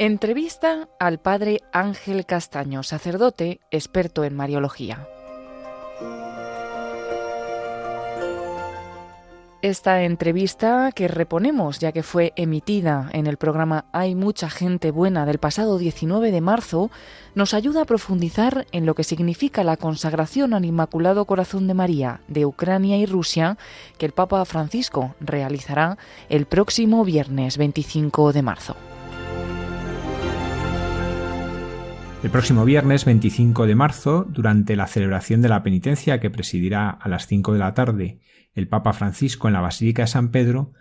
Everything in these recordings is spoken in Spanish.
Entrevista al padre Ángel Castaño, sacerdote, experto en Mariología. Esta entrevista que reponemos, ya que fue emitida en el programa Hay mucha gente buena del pasado 19 de marzo, nos ayuda a profundizar en lo que significa la consagración al Inmaculado Corazón de María de Ucrania y Rusia, que el Papa Francisco realizará el próximo viernes 25 de marzo. El próximo viernes 25 de marzo, durante la celebración de la penitencia que presidirá a las 5 de la tarde el Papa Francisco en la Basílica de San Pedro,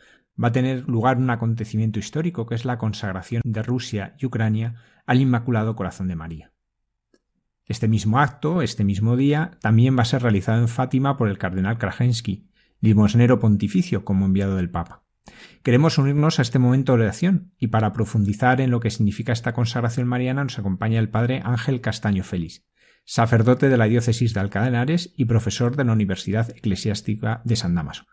va a tener lugar un acontecimiento histórico que es la consagración de Rusia y Ucrania al Inmaculado Corazón de María. Este mismo acto, este mismo día, también va a ser realizado en Fátima por el Cardenal Krajewski, limosnero pontificio como enviado del Papa. Queremos unirnos a este momento de oración y para profundizar en lo que significa esta consagración mariana nos acompaña el padre Ángel Castaño Félix, sacerdote de la diócesis de Alcalá de Henares y profesor de la Universidad Eclesiástica de San Dámaso.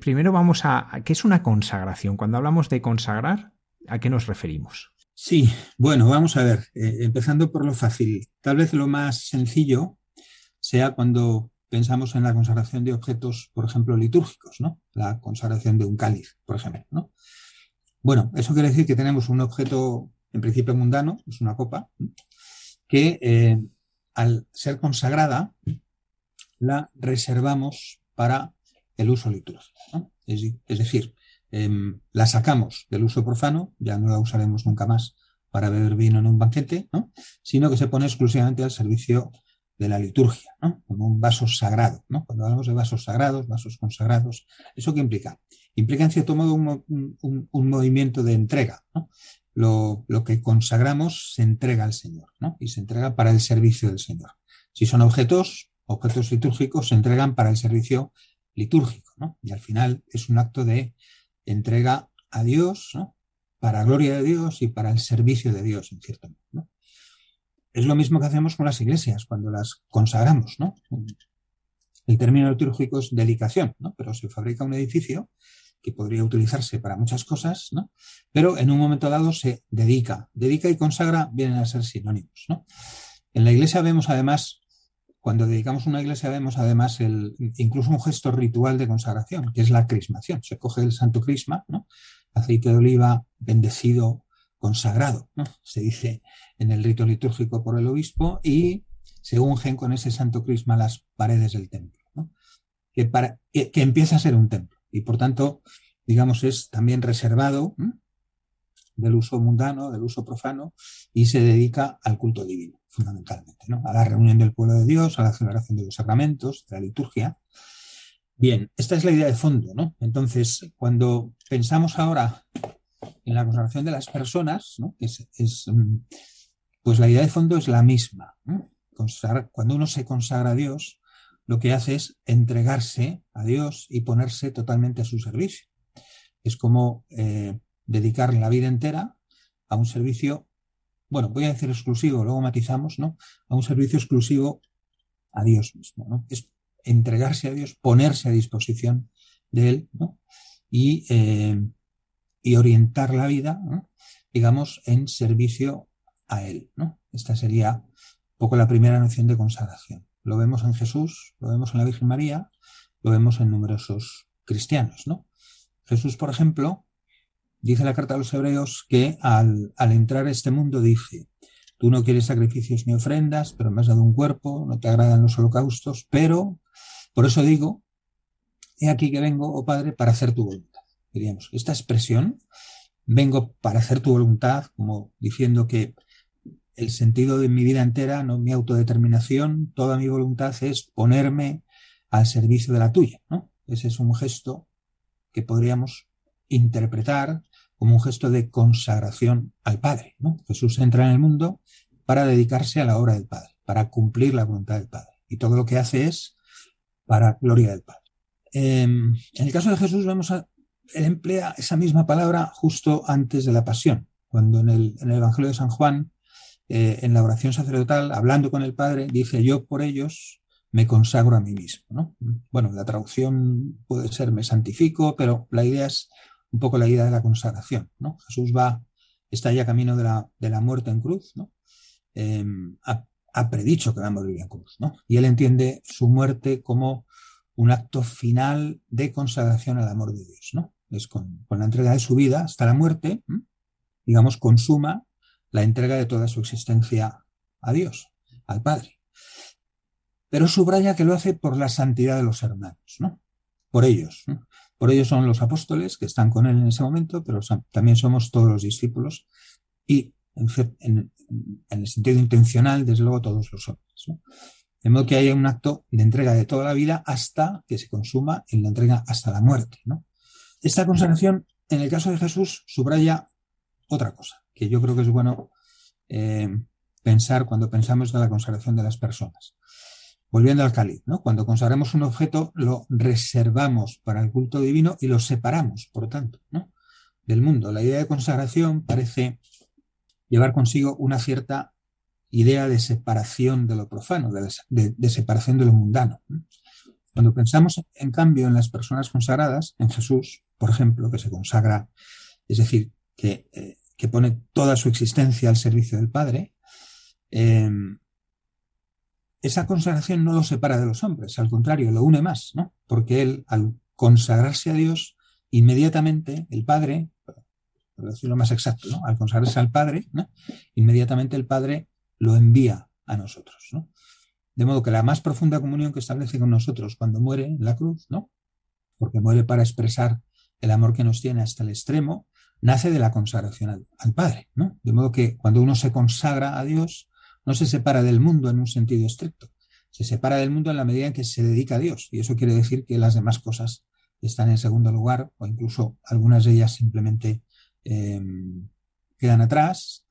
Primero vamos a ¿qué es una consagración? Cuando hablamos de consagrar, ¿a qué nos referimos? Sí, bueno, vamos a ver, empezando por lo fácil. Tal vez lo más sencillo sea cuando pensamos en la consagración de objetos, por ejemplo, litúrgicos, ¿no? La consagración de un cáliz, por ejemplo, ¿no? Bueno, eso quiere decir que tenemos un objeto, en principio mundano, es una copa, que al ser consagrada la reservamos para el uso litúrgico, ¿no? Es decir, la sacamos del uso profano, ya no la usaremos nunca más para beber vino en un banquete, ¿no? Sino que se pone exclusivamente al servicio de la liturgia, ¿no? Como un vaso sagrado, ¿no? Cuando hablamos de vasos sagrados, vasos consagrados, ¿eso qué implica? Implica en cierto modo un movimiento de entrega, ¿no? Lo que consagramos se entrega al Señor, ¿no? Y se entrega para el servicio del Señor. Si son objetos litúrgicos, se entregan para el servicio litúrgico, ¿no? Y al final es un acto de entrega a Dios, ¿no? Para la gloria de Dios y para el servicio de Dios, en cierto modo, ¿no? Es lo mismo que hacemos con las iglesias cuando las consagramos, ¿no? El término litúrgico es dedicación, ¿no? Pero se fabrica un edificio que podría utilizarse para muchas cosas, ¿no? Pero en un momento dado se dedica. Dedica y consagra vienen a ser sinónimos, ¿no? En la iglesia vemos además, cuando dedicamos una iglesia vemos además incluso un gesto ritual de consagración, que es la crismación. Se coge el santo crisma, ¿no? Aceite de oliva bendecido, consagrado, ¿no? Se dice en el rito litúrgico por el obispo y se ungen con ese santo crisma las paredes del templo, ¿no? Que empieza a ser un templo y por tanto, digamos, es también reservado, ¿no? Del uso mundano, del uso profano y se dedica al culto divino, fundamentalmente, ¿no? A la reunión del pueblo de Dios, a la celebración de los sacramentos, de la liturgia. Bien, esta es la idea de fondo, ¿no? Entonces, cuando pensamos ahora en la consagración de las personas, ¿no? Pues la idea de fondo es la misma, ¿no? Cuando uno se consagra a Dios, lo que hace es entregarse a Dios y ponerse totalmente a su servicio. Es como dedicar la vida entera a un servicio, bueno, voy a decir exclusivo, luego matizamos, ¿no? A un servicio exclusivo a Dios mismo, ¿no? Es entregarse a Dios, ponerse a disposición de Él, ¿no? Y orientar la vida, ¿no? Digamos, en servicio a Él, ¿no? Esta sería un poco la primera noción de consagración. Lo vemos en Jesús, lo vemos en la Virgen María, lo vemos en numerosos cristianos, ¿no? Jesús, por ejemplo, dice en la carta a los Hebreos que al entrar a este mundo dice: tú no quieres sacrificios ni ofrendas, pero me has dado un cuerpo, no te agradan los holocaustos, pero por eso digo, he aquí que vengo, oh Padre, para hacer tu voluntad. Diríamos, esta expresión, vengo para hacer tu voluntad, como diciendo que el sentido de mi vida entera, no mi autodeterminación, toda mi voluntad es ponerme al servicio de la tuya, ¿no? Ese es un gesto que podríamos interpretar como un gesto de consagración al Padre, ¿no? Jesús entra en el mundo para dedicarse a la obra del Padre, para cumplir la voluntad del Padre. Y todo lo que hace es para gloria del Padre. En el caso de Jesús Él emplea esa misma palabra justo antes de la pasión, cuando en el Evangelio de San Juan, en la oración sacerdotal, hablando con el Padre, dice: yo por ellos me consagro a mí mismo, ¿no? Bueno, la traducción puede ser me santifico, pero la idea es un poco la idea de la consagración, ¿no? Jesús está ya camino de la muerte en cruz, ¿no? Ha predicho que va a morir en cruz, ¿no? Y él entiende su muerte como un acto final de consagración al amor de Dios, ¿no? Es con la entrega de su vida hasta la muerte, ¿eh? Digamos, consuma la entrega de toda su existencia a Dios, al Padre. Pero subraya que lo hace por la santidad de los hermanos, ¿no? Por ellos, ¿no? Por ellos son los apóstoles que están con él en ese momento, pero también somos todos los discípulos y, en el sentido intencional, desde luego, todos los hombres, ¿no? De modo que hay un acto de entrega de toda la vida hasta que se consuma en la entrega hasta la muerte, ¿no? Esta consagración, en el caso de Jesús, subraya otra cosa, que yo creo que es bueno pensar cuando pensamos en la consagración de las personas. Volviendo al cáliz, ¿no? Cuando consagramos un objeto, lo reservamos para el culto divino y lo separamos, por tanto, ¿no? del mundo. La idea de consagración parece llevar consigo una cierta idea de separación de lo profano, de separación de lo mundano. Cuando pensamos, en cambio, en las personas consagradas, en Jesús, por ejemplo, que se consagra, es decir, que pone toda su existencia al servicio del Padre, esa consagración no lo separa de los hombres, al contrario, lo une más, ¿no? Porque él, al consagrarse a Dios, inmediatamente el Padre, por decirlo más exacto, ¿no? Al consagrarse al Padre, ¿no? Inmediatamente el Padre lo envía a nosotros, ¿no? De modo que la más profunda comunión que establece con nosotros cuando muere en la cruz, ¿no? Porque muere para expresar el amor que nos tiene hasta el extremo, nace de la consagración al Padre, ¿no? De modo que cuando uno se consagra a Dios, no se separa del mundo en un sentido estricto. Se separa del mundo en la medida en que se dedica a Dios. Y eso quiere decir que las demás cosas están en segundo lugar o incluso algunas de ellas simplemente quedan atrás,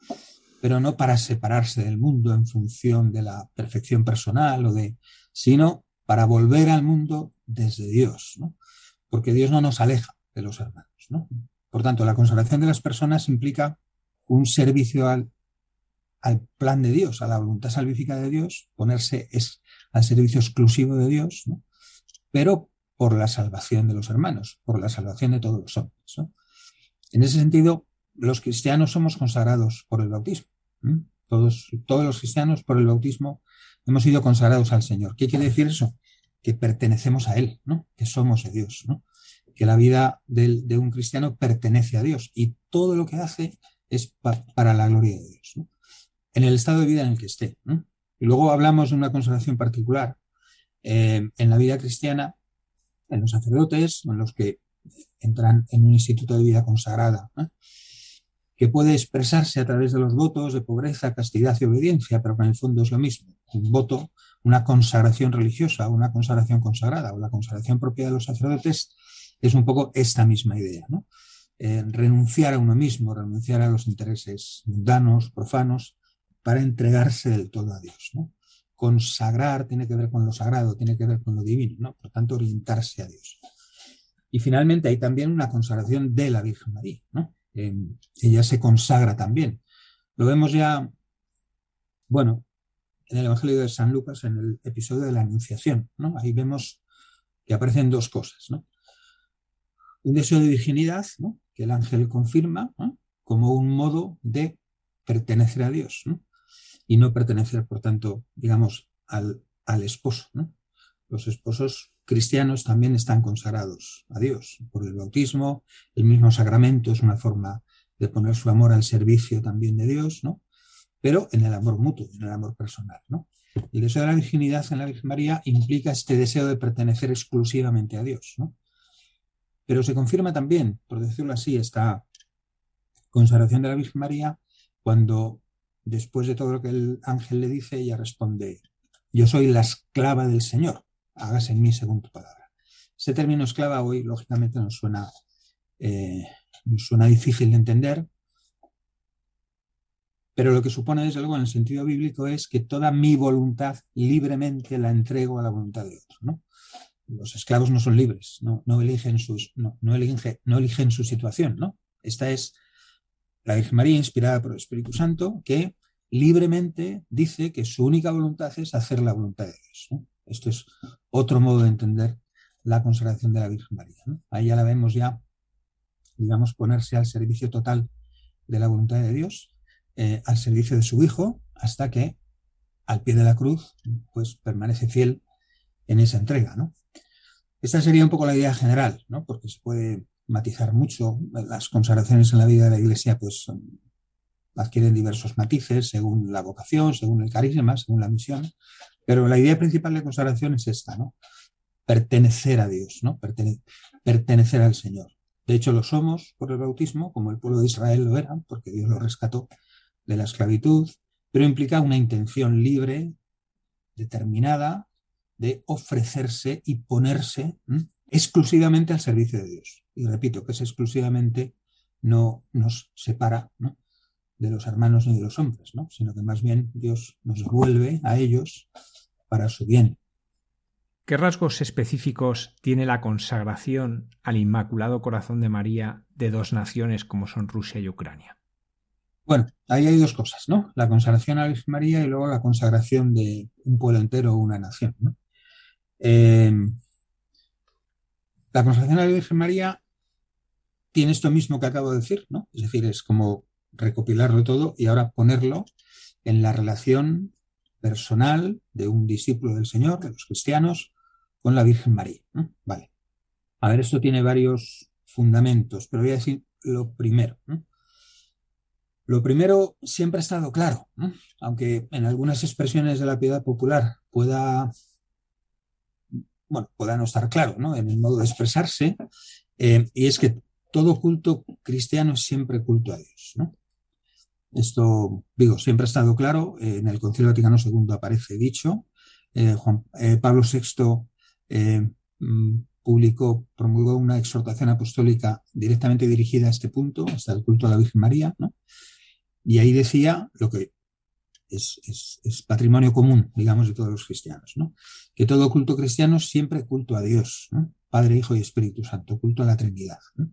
pero no para separarse del mundo en función de la perfección personal, sino para volver al mundo desde Dios, ¿no? Porque Dios no nos aleja de los hermanos, ¿no? Por tanto, la consagración de las personas implica un servicio al plan de Dios, a la voluntad salvífica de Dios, ponerse al servicio exclusivo de Dios, ¿no? Pero por la salvación de los hermanos, por la salvación de todos los hombres, ¿no? En ese sentido, los cristianos somos consagrados por el bautismo, ¿eh? Todos los cristianos por el bautismo hemos sido consagrados al Señor. ¿Qué quiere decir eso? Que pertenecemos a Él, ¿no? Que somos de Dios, ¿no? Que la vida de un cristiano pertenece a Dios y todo lo que hace es para la gloria de Dios, ¿no? En el estado de vida en el que esté, ¿no? Y luego hablamos de una consagración particular en la vida cristiana, en los sacerdotes, en los que entran en un instituto de vida consagrada, ¿no? Que puede expresarse a través de los votos de pobreza, castidad y obediencia, pero que en el fondo es lo mismo. Un voto, una consagración religiosa, una consagración consagrada o la consagración propia de los sacerdotes es un poco esta misma idea, ¿no? Renunciar a uno mismo, renunciar a los intereses mundanos, profanos, para entregarse del todo a Dios, ¿no? Consagrar tiene que ver con lo sagrado, tiene que ver con lo divino, ¿no? Por tanto, orientarse a Dios. Y finalmente hay también una consagración de la Virgen María, ¿no? Ella se consagra también. Lo vemos ya, bueno, en el Evangelio de San Lucas, en el episodio de la Anunciación, ¿no? Ahí vemos que aparecen dos cosas, ¿no? Un deseo de virginidad, ¿no? Que el ángel confirma, ¿no? Como un modo de pertenecer a Dios, ¿no? Y no pertenecer, por tanto, digamos, al esposo, ¿no? Los esposos cristianos también están consagrados a Dios por el bautismo, el mismo sacramento es una forma de poner su amor al servicio también de Dios, ¿no? Pero en el amor mutuo, en el amor personal, ¿no? El deseo de la virginidad en la Virgen María implica este deseo de pertenecer exclusivamente a Dios, ¿no? Pero se confirma también, por decirlo así, esta consagración de la Virgen María cuando, después de todo lo que el ángel le dice, ella responde: yo soy la esclava del Señor, hágase en mí según tu palabra. Este término esclava hoy, lógicamente, nos suena difícil de entender, pero lo que supone, desde luego, en el sentido bíblico es que toda mi voluntad libremente la entrego a la voluntad de otro, ¿no? Los esclavos no son libres, no eligen su situación, ¿no? Esta es la Virgen María, inspirada por el Espíritu Santo, que libremente dice que su única voluntad es hacer la voluntad de Dios, ¿no? Esto es otro modo de entender la consagración de la Virgen María, ¿no? Ahí ya la vemos ya, digamos, ponerse al servicio total de la voluntad de Dios, al servicio de su Hijo, hasta que al pie de la cruz pues permanece fiel en esa entrega, ¿no? Esta sería un poco la idea general, ¿no? Porque se puede matizar mucho. Las consagraciones en la vida de la Iglesia pues adquieren diversos matices según la vocación, según el carisma, según la misión, pero la idea principal de consagración es esta, ¿no? Pertenecer a Dios, ¿no? Pertenecer al Señor. De hecho, lo somos por el bautismo, como el pueblo de Israel lo era, porque Dios lo rescató de la esclavitud, pero implica una intención libre, determinada, de ofrecerse y ponerse exclusivamente al servicio de Dios. Y repito que es exclusivamente, no nos separa, ¿no?, de los hermanos ni de los hombres, ¿no?, sino que más bien Dios nos vuelve a ellos para su bien. ¿Qué rasgos específicos tiene la consagración al Inmaculado Corazón de María de dos naciones como son Rusia y Ucrania? Bueno, ahí hay dos cosas, ¿no? La consagración a la Virgen María y luego la consagración de un pueblo entero o una nación, ¿no? La consagración a la Virgen María tiene esto mismo que acabo de decir, ¿no? Es decir, es como recopilarlo todo y ahora ponerlo en la relación personal de un discípulo del Señor, de los cristianos, con la Virgen María, ¿no? Vale. A ver, esto tiene varios fundamentos, pero voy a decir lo primero, ¿no? Lo primero siempre ha estado claro, ¿no? Aunque en algunas expresiones de la piedad popular pueda no estar claro, ¿no?, en el modo de expresarse, y es que todo culto cristiano es siempre culto a Dios, ¿no? Esto, digo, siempre ha estado claro. En el Concilio Vaticano II aparece dicho. Pablo VI promulgó una exhortación apostólica directamente dirigida a este punto, hasta el culto a la Virgen María, ¿no? Y ahí decía lo que es patrimonio común, digamos, de todos los cristianos, ¿no?, que todo culto cristiano es siempre culto a Dios, ¿no?, Padre, Hijo y Espíritu Santo, culto a la Trinidad, ¿no?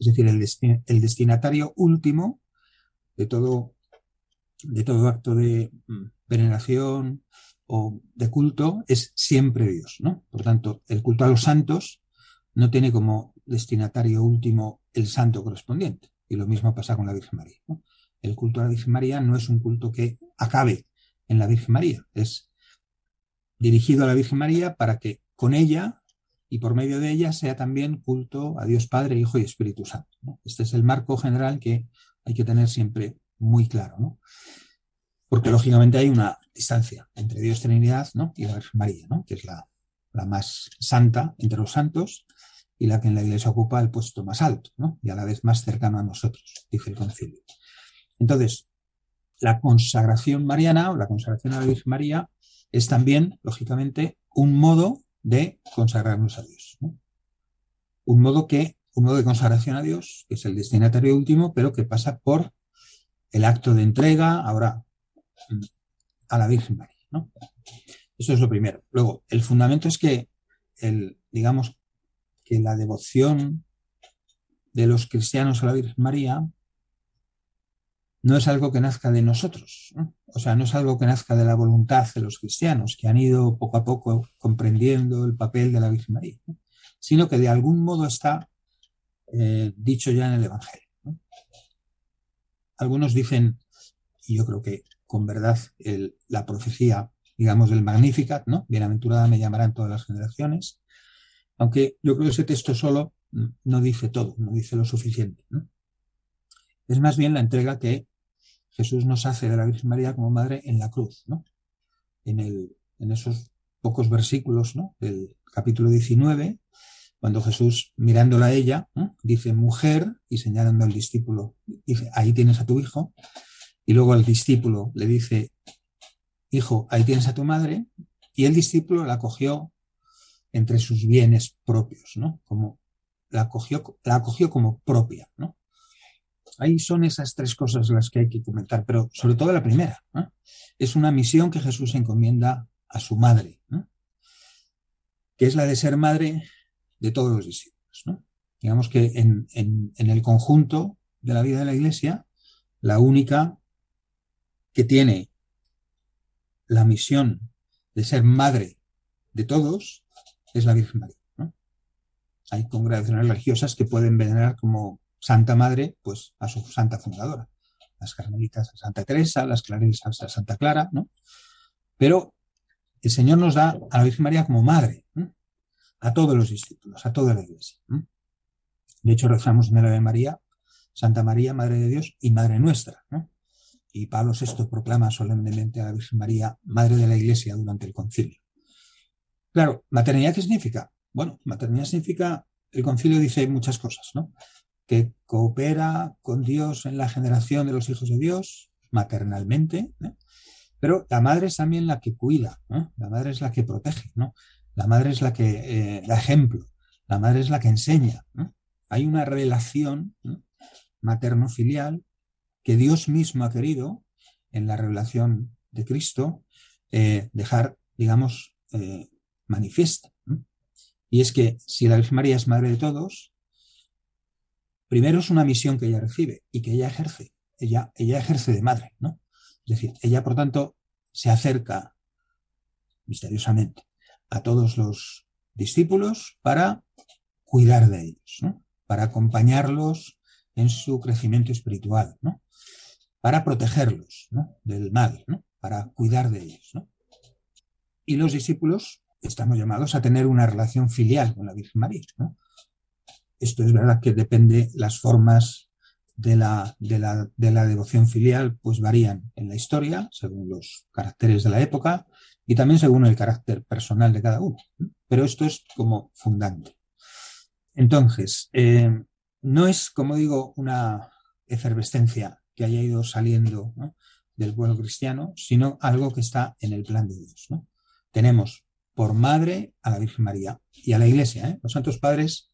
Es decir, el destinatario último de todo acto de veneración o de culto es siempre Dios, ¿no? Por tanto, el culto a los santos no tiene como destinatario último el santo correspondiente. Y lo mismo pasa con la Virgen María, ¿no? El culto a la Virgen María no es un culto que acabe en la Virgen María. Es dirigido a la Virgen María para que con ella y por medio de ella sea también culto a Dios Padre, Hijo y Espíritu Santo, ¿no? Este es el marco general que hay que tener siempre muy claro, ¿no? Porque lógicamente hay una distancia entre Dios Trinidad, ¿no?, y la Virgen María, ¿no?, que es la más santa entre los santos y la que en la Iglesia ocupa el puesto más alto, ¿no?, y a la vez más cercano a nosotros, dice el Concilio. Entonces, la consagración mariana o la consagración a la Virgen María es también, lógicamente, un modo de consagrarnos a Dios, ¿no? Un modo de consagración a Dios, que es el destinatario último, pero que pasa por el acto de entrega, ahora, a la Virgen María, ¿no? Eso es lo primero. Luego, el fundamento es que, que la devoción de los cristianos a la Virgen María no es algo que nazca de nosotros, ¿no? O sea, no es algo que nazca de la voluntad de los cristianos, que han ido poco a poco comprendiendo el papel de la Virgen María, ¿no?, sino que de algún modo está dicho ya en el Evangelio, ¿no? Algunos dicen, y yo creo que con verdad, la profecía, digamos, del Magnificat, ¿no?, bienaventurada me llamarán todas las generaciones, aunque yo creo que ese texto solo no dice todo, no dice lo suficiente, ¿no? Es más bien la entrega que Jesús nos hace de la Virgen María como madre en la cruz, ¿no?, en esos pocos versículos, ¿no?, del capítulo 19, cuando Jesús, mirándola a ella, ¿no?, dice mujer, y señalando al discípulo, dice ahí tienes a tu hijo, y luego al discípulo le dice hijo, ahí tienes a tu madre, y el discípulo la cogió entre sus bienes propios, ¿no?, como la acogió como propia, ¿no? Ahí son esas tres cosas las que hay que comentar, pero sobre todo la primera, ¿no? Es una misión que Jesús encomienda a su madre, ¿no?, que es la de ser madre de todos los discípulos, ¿no? Digamos que en el conjunto de la vida de la Iglesia, la única que tiene la misión de ser madre de todos es la Virgen María, ¿no? Hay congregaciones religiosas que pueden venerar como Santa Madre pues a su Santa Fundadora, las Carmelitas a Santa Teresa, las Clarisas a Santa Clara, ¿no? Pero el Señor nos da a la Virgen María como madre, ¿no?, a todos los discípulos, a toda la Iglesia, ¿no? De hecho, rezamos en el Ave María, Santa María, Madre de Dios y Madre Nuestra, ¿no? Y Pablo VI proclama solemnemente a la Virgen María Madre de la Iglesia durante el concilio. Claro, ¿maternidad qué significa? Bueno, maternidad significa, el concilio dice muchas cosas, ¿no? Que coopera con Dios en la generación de los hijos de Dios, maternalmente, ¿no? Pero la madre es también la que cuida, ¿no? La madre es la que protege, ¿no? La madre es la que da ejemplo, la madre es la que enseña, ¿no? Hay una relación, ¿no?, materno-filial que Dios mismo ha querido, en la revelación de Cristo, dejar, digamos, manifiesta, ¿no? Y es que si la Virgen María es madre de todos, primero es una misión que ella recibe y que ella ejerce. Ella ejerce de madre, ¿no? Es decir, ella, por tanto, se acerca misteriosamente a todos los discípulos para cuidar de ellos, ¿no?, para acompañarlos en su crecimiento espiritual, ¿no?, para protegerlos, ¿no?, del mal, ¿no?, para cuidar de ellos, ¿no? Y los discípulos estamos llamados a tener una relación filial con la Virgen María, ¿no? Esto es verdad que depende, las formas de la devoción filial pues varían en la historia, según los caracteres de la época y también según el carácter personal de cada uno, ¿no? Pero esto es como fundante. Entonces, no es, como digo, una efervescencia que haya ido saliendo, ¿no?, del pueblo cristiano, sino algo que está en el plan de Dios, ¿no? Tenemos por madre a la Virgen María y a la Iglesia, ¿eh? Los santos padres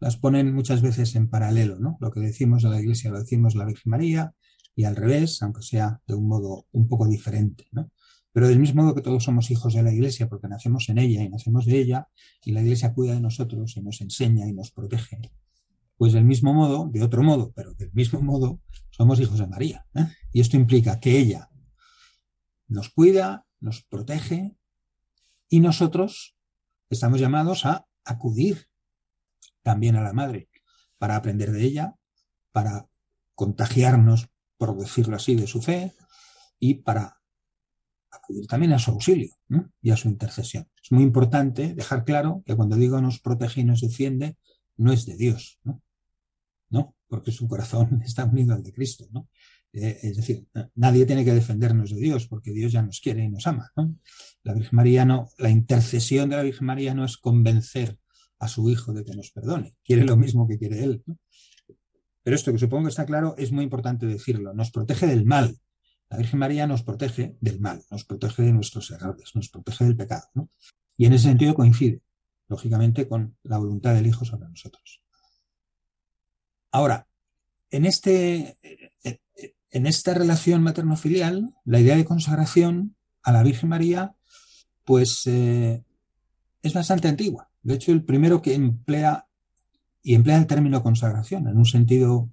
las ponen muchas veces en paralelo, ¿no? Lo que decimos de la Iglesia lo decimos de la Virgen María y al revés, aunque sea de un modo un poco diferente, ¿no? Pero del mismo modo que todos somos hijos de la Iglesia porque nacemos en ella y nacemos de ella y la Iglesia cuida de nosotros y nos enseña y nos protege, pues del mismo modo, de otro modo, pero del mismo modo somos hijos de María, ¿eh? Y esto implica que ella nos cuida, nos protege y nosotros estamos llamados a acudir también a la madre, para aprender de ella, para contagiarnos, por decirlo así, de su fe y para acudir también a su auxilio, ¿no?, y a su intercesión. Es muy importante dejar claro que cuando digo nos protege y nos defiende, no es de Dios, ¿no? No, porque su corazón está unido al de Cristo, ¿no? Es decir, nadie tiene que defendernos de Dios porque Dios ya nos quiere y nos ama, ¿no? La Virgen María no, la intercesión de la Virgen María no es convencer a su hijo de que nos perdone, quiere lo mismo que quiere él, ¿no? Pero esto que supongo que está claro es muy importante decirlo, nos protege del mal, la Virgen María nos protege del mal, nos protege de nuestros errores, nos protege del pecado, ¿no? Y en ese sentido coincide, lógicamente, con la voluntad del Hijo sobre nosotros. Ahora, en esta relación materno-filial, la idea de consagración a la Virgen María, pues es bastante antigua. De hecho, el primero que emplea el término consagración en un sentido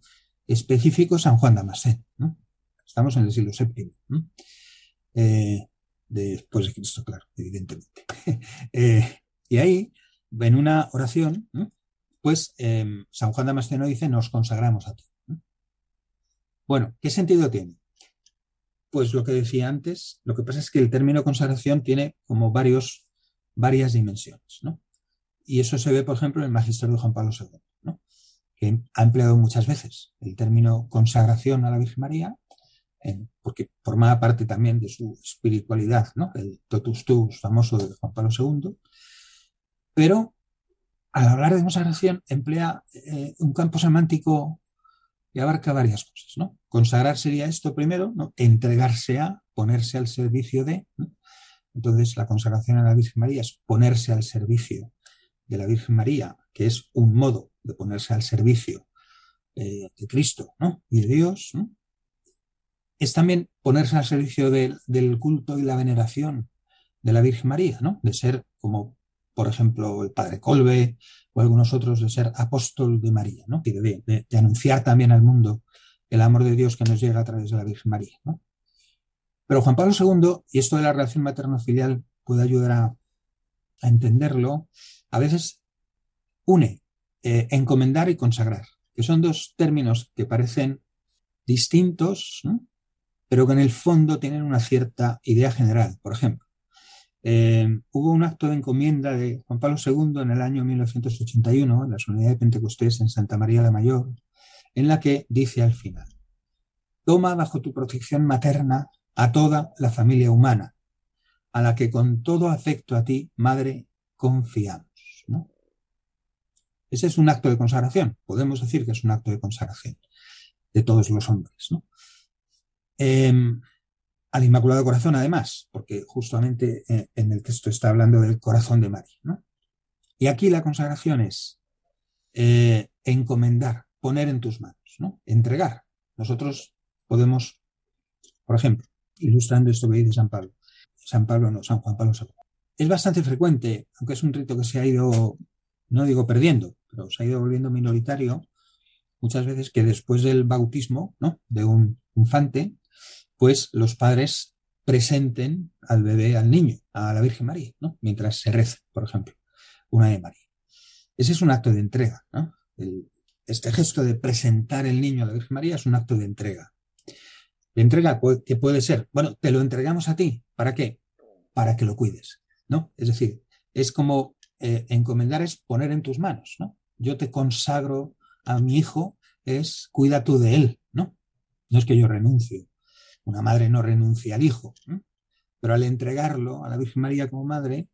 específico es San Juan Damasceno, ¿no? Estamos en el siglo VII, ¿no? Después de Cristo, claro, evidentemente. Y ahí, en una oración, ¿no?, pues San Juan Damasceno dice, nos consagramos a ti, ¿no? Bueno, ¿qué sentido tiene? Pues lo que decía antes, lo que pasa es que el término consagración tiene como varias dimensiones, ¿no? Y eso se ve, por ejemplo, en el magisterio de Juan Pablo II, ¿no?, que ha empleado muchas veces el término consagración a la Virgen María, porque formaba parte también de su espiritualidad, ¿no?, el totus tuus famoso de Juan Pablo II. Pero al hablar de consagración emplea un campo semántico que abarca varias cosas, ¿no? Consagrar sería esto primero, ¿no?, entregarse a, ponerse al servicio de, ¿no? Entonces la consagración a la Virgen María es ponerse al servicio de la Virgen María, que es un modo de ponerse al servicio de Cristo, ¿no?, y de Dios, ¿no? Es también ponerse al servicio del culto y la veneración de la Virgen María, ¿no?, de ser como, por ejemplo, el Padre Colbe o algunos otros, de ser apóstol de María, ¿no?, y de anunciar también al mundo el amor de Dios que nos llega a través de la Virgen María, ¿no? Pero Juan Pablo II, y esto de la relación materno-filial puede ayudar a entenderlo, a veces une encomendar y consagrar, que son dos términos que parecen distintos, ¿no?, pero que en el fondo tienen una cierta idea general. Por ejemplo, hubo un acto de encomienda de Juan Pablo II en el año 1981, en la Solemnidad de Pentecostés en Santa María la Mayor, en la que dice al final: toma bajo tu protección materna a toda la familia humana, a la que con todo afecto a ti, Madre, confiamos, ¿no? Ese es un acto de consagración. Podemos decir que es un acto de consagración de todos los hombres, ¿no? Al Inmaculado Corazón, además, porque justamente en el texto está hablando del corazón de María, ¿no? Y aquí la consagración es encomendar, poner en tus manos, ¿no?, entregar. Nosotros podemos, por ejemplo, ilustrando esto que dice San Juan Pablo II. Es bastante frecuente, aunque es un rito que se ha ido, no digo perdiendo, pero se ha ido volviendo minoritario, muchas veces que después del bautismo, ¿no?, de un infante, pues los padres presenten al bebé, al niño, a la Virgen María, ¿no?, mientras se reza, por ejemplo, una de María. Ese es un acto de entrega, ¿no? Este gesto de presentar el niño a la Virgen María es un acto de entrega. De entrega que puede ser, bueno, te lo entregamos a ti. ¿Para qué? Para que lo cuides, ¿no? Es decir, es como encomendar es poner en tus manos, ¿no? Yo te consagro a mi hijo, es cuida tú de él, ¿no? No es que yo renuncie. Una madre no renuncia al hijo, ¿no? Pero al entregarlo a la Virgen María como madre,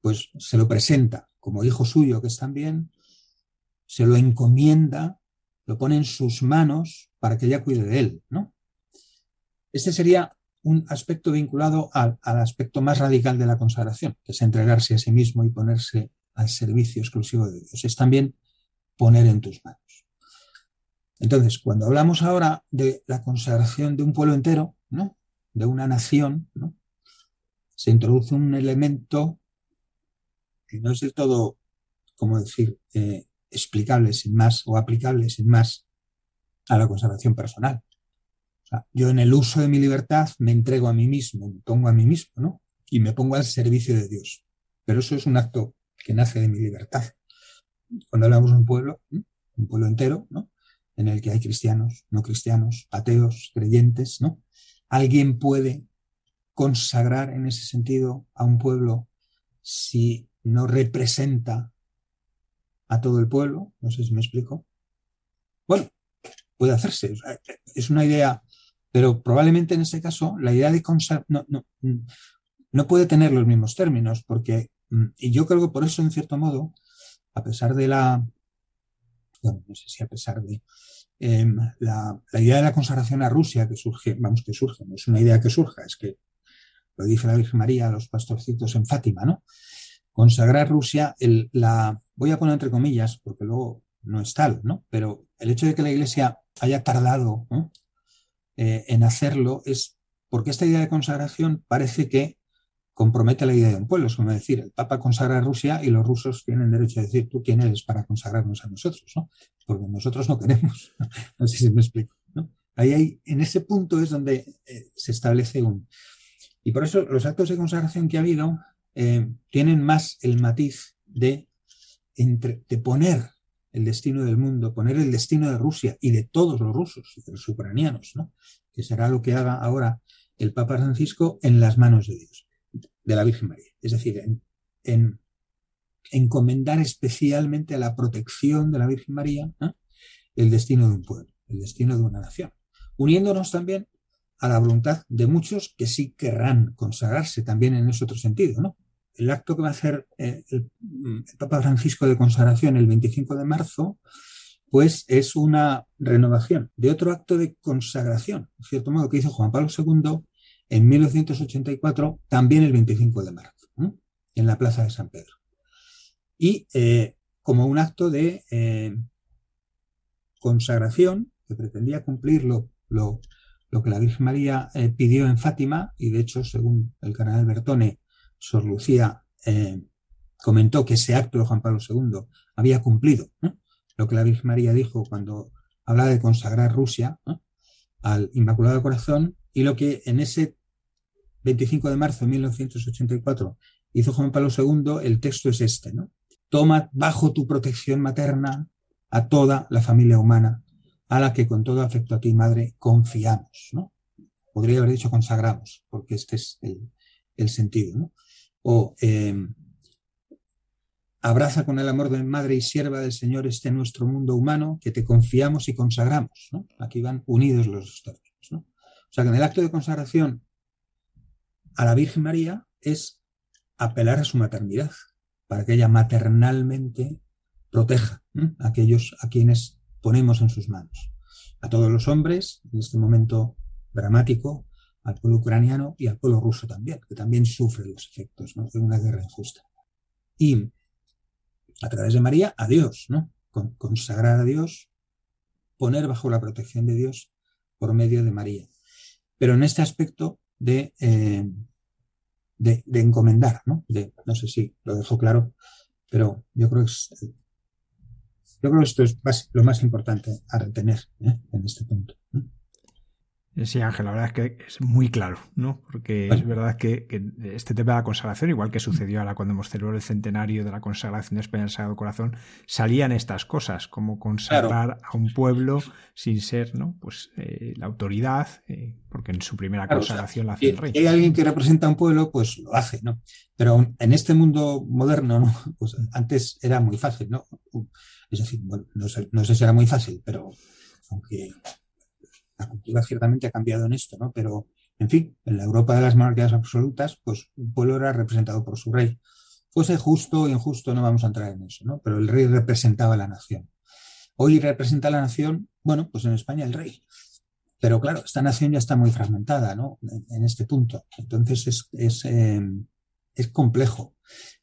pues se lo presenta como hijo suyo, que es también, se lo encomienda, lo pone en sus manos para que ella cuide de él, ¿no? Este sería un aspecto vinculado al aspecto más radical de la consagración, que es entregarse a sí mismo y ponerse al servicio exclusivo de Dios. Es también poner en tus manos. Entonces, cuando hablamos ahora de la consagración de un pueblo entero, ¿no?, de una nación, ¿no?, se introduce un elemento que no es del todo, como decir, explicable sin más o aplicable sin más a la consagración personal. O sea, yo en el uso de mi libertad me entrego a mí mismo, me pongo a mí mismo, ¿no?, y me pongo al servicio de Dios. Pero eso es un acto que nace de mi libertad. Cuando hablamos de un pueblo, ¿no?, un pueblo entero, ¿no?, en el que hay cristianos, no cristianos, ateos, creyentes, ¿no?, ¿alguien puede consagrar en ese sentido a un pueblo si no representa a todo el pueblo? No sé si me explico. Bueno, puede hacerse, es una idea, pero probablemente en este caso la idea de consagrar no puede tener los mismos términos, porque, y yo creo que por eso, en cierto modo, a pesar de la idea de la consagración a Rusia que surge, no es una idea que surja, es que lo dice la Virgen María a los pastorcitos en Fátima, ¿no? Consagrar Rusia, voy a poner entre comillas, porque luego no es tal, ¿no? Pero el hecho de que la Iglesia haya tardado, ¿no?, en hacerlo, es porque esta idea de consagración parece que compromete la idea de un pueblo. Es como decir, el Papa consagra a Rusia y los rusos tienen derecho a decir, ¿tú quién eres para consagrarnos a nosotros?, ¿no? Porque nosotros no queremos. No sé si me explico, ¿no? En ese punto es donde se establece un... Y por eso los actos de consagración que ha habido... tienen más el matiz de poner el destino del mundo, poner el destino de Rusia y de todos los rusos y de los ucranianos, ¿no?, que será lo que haga ahora el Papa Francisco, en las manos de Dios, de la Virgen María. Es decir, en encomendar especialmente a la protección de la Virgen María, ¿no?, el destino de un pueblo, el destino de una nación, uniéndonos también a la voluntad de muchos que sí querrán consagrarse también en ese otro sentido, ¿no? El acto que va a hacer el Papa Francisco de consagración el 25 de marzo, pues es una renovación de otro acto de consagración, en cierto modo, que hizo Juan Pablo II en 1984, también el 25 de marzo, ¿no?, en la plaza de San Pedro. Y como un acto de consagración que pretendía cumplir lo que la Virgen María pidió en Fátima, y de hecho, según el cardenal Bertone, Sor Lucía comentó que ese acto de Juan Pablo II había cumplido, ¿no?, lo que la Virgen María dijo cuando hablaba de consagrar Rusia, ¿no?, al Inmaculado Corazón, y lo que en ese 25 de marzo de 1984 hizo Juan Pablo II, el texto es este, ¿no? Toma bajo tu protección materna a toda la familia humana, a la que con todo afecto a ti, madre, confiamos, ¿no? Podría haber dicho consagramos, porque este es el sentido, ¿no? O abraza con el amor de madre y sierva del Señor este nuestro mundo humano que te confiamos y consagramos, ¿no? Aquí van unidos los dos términos, ¿no? O sea que en el acto de consagración a la Virgen María es apelar a su maternidad para que ella maternalmente proteja, ¿no?, a aquellos a quienes ponemos en sus manos. A todos los hombres, en este momento dramático, al pueblo ucraniano y al pueblo ruso también, que también sufre los efectos, ¿no?, de una guerra injusta. Y a través de María, a Dios, ¿no? Consagrar a Dios, poner bajo la protección de Dios por medio de María. Pero en este aspecto de encomendar, ¿no? No sé si lo dejo claro, pero yo creo que esto es lo más importante a retener, ¿eh?, en este punto, ¿no? Sí, Ángel, la verdad es que es muy claro, ¿no? Porque bueno, es verdad que este tema de la consagración, igual que sucedió ahora cuando hemos celebrado el centenario de la consagración de España del Sagrado Corazón, salían estas cosas, como consagrar, claro, a un pueblo sin ser, ¿no?, pues la autoridad, porque en su primera, claro, consagración, o sea, la hace el rey. Si hay alguien que representa a un pueblo, pues lo hace, ¿no? Pero en este mundo moderno, ¿no?, pues antes era muy fácil, ¿no? Es decir, bueno, no sé si era muy fácil, pero aunque la cultura ciertamente ha cambiado en esto, ¿no? Pero, en fin, en la Europa de las monarquías absolutas, pues un pueblo era representado por su rey. Fuese justo o injusto, no vamos a entrar en eso, ¿no? Pero el rey representaba a la nación. Hoy representa a la nación, bueno, pues en España el rey. Pero claro, esta nación ya está muy fragmentada, ¿no?, en este punto. Entonces es complejo.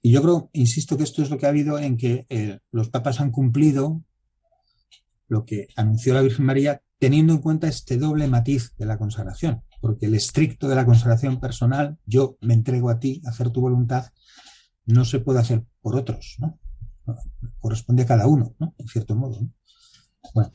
Y yo creo, insisto, que esto es lo que ha habido en que los papas han cumplido lo que anunció la Virgen María, teniendo en cuenta este doble matiz de la consagración, porque el estricto de la consagración personal, yo me entrego a ti, a hacer tu voluntad, no se puede hacer por otros, ¿no? Corresponde a cada uno, ¿no?, en cierto modo, ¿no? Bueno.